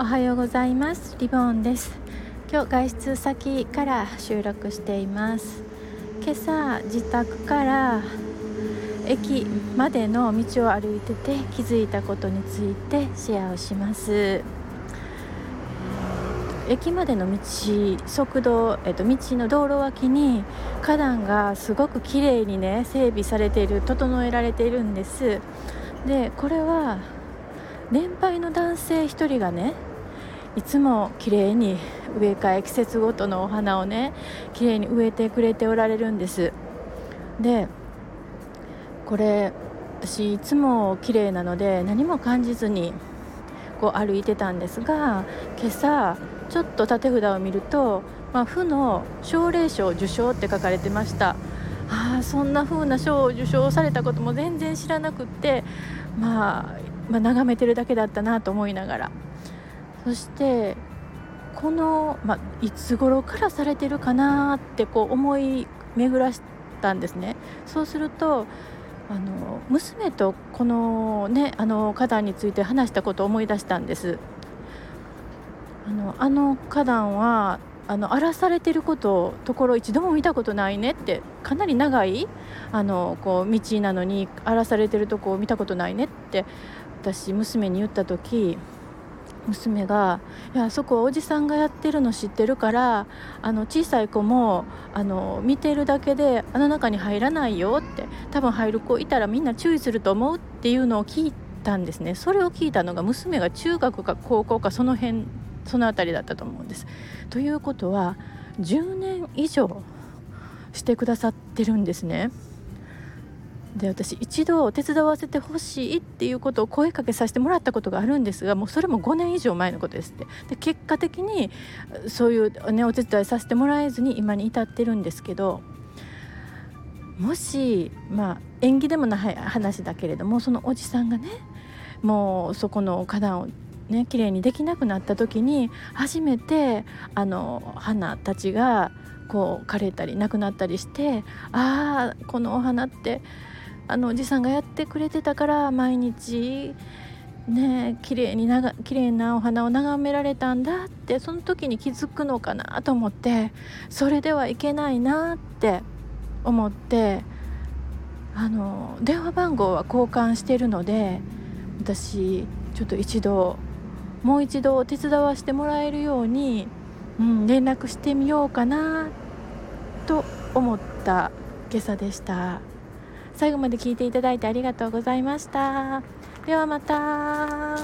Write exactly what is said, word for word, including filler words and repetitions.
おはようございます。リボンです。今日外出先から収録しています。今朝自宅から駅までの道を歩いてて気づいたことについてシェアをします。駅までの道、側道、えっと、道の道路脇に花壇がすごく綺麗にね整備されている、整えられているんです。で、これは年配の男性一人がねいつも綺麗に植え替え、季節ごとのお花をね綺麗に植えてくれておられるんです。で、これ私いつも綺麗なので何も感じずにこう歩いてたんですが、今朝ちょっと縦札を見ると、まあ、府の奨励賞受賞って書かれてました。あ、そんな風な賞を受賞されたことも全然知らなくって、まあ、まあ眺めてるだけだったなと思いながら、そしてこの、まあ、いつ頃からされてるかなってこう思い巡らしたんですね。そうするとあの娘とこのねあの花壇について話したことを思い出したんです。あの、あの花壇はあの荒らされてることところ一度も見たことないねって、かなり長いあのこう道なのに荒らされてるとこを見たことないねって私娘に言った時、娘がいやそこはおじさんがやってるの知ってるからあの小さい子もあの見てるだけであの中に入らないよって、多分入る子いたらみんな注意すると思うっていうのを聞いたんですね。それを聞いたのが娘が中学か高校かその辺そのあたりだったと思うんです。ということはじゅうねん以上してくださってるんですね。で、私一度手伝わせてほしいっていうことを声かけさせてもらったことがあるんですが、もうそれもごねん以上前のことですって。で、結果的にそういう、ね、お手伝いさせてもらえずに今に至ってるんですけど、もし、まあ、縁起でもない話だけれども、そのおじさんがねもうそこの花壇をね綺麗にできなくなった時に初めてあの花たちがこう枯れたりなくなったりして、ああこのお花ってあのおじさんがやってくれてたから毎日ね綺麗になが綺麗なお花を眺められたんだって、その時に気づくのかなと思って、それではいけないなって思って、あの電話番号は交換してるので、私ちょっと一度もう一度手伝わせてもらえるように、うん、連絡してみようかなと思った今朝でした。最後まで聞いていただいてありがとうございました。ではまた。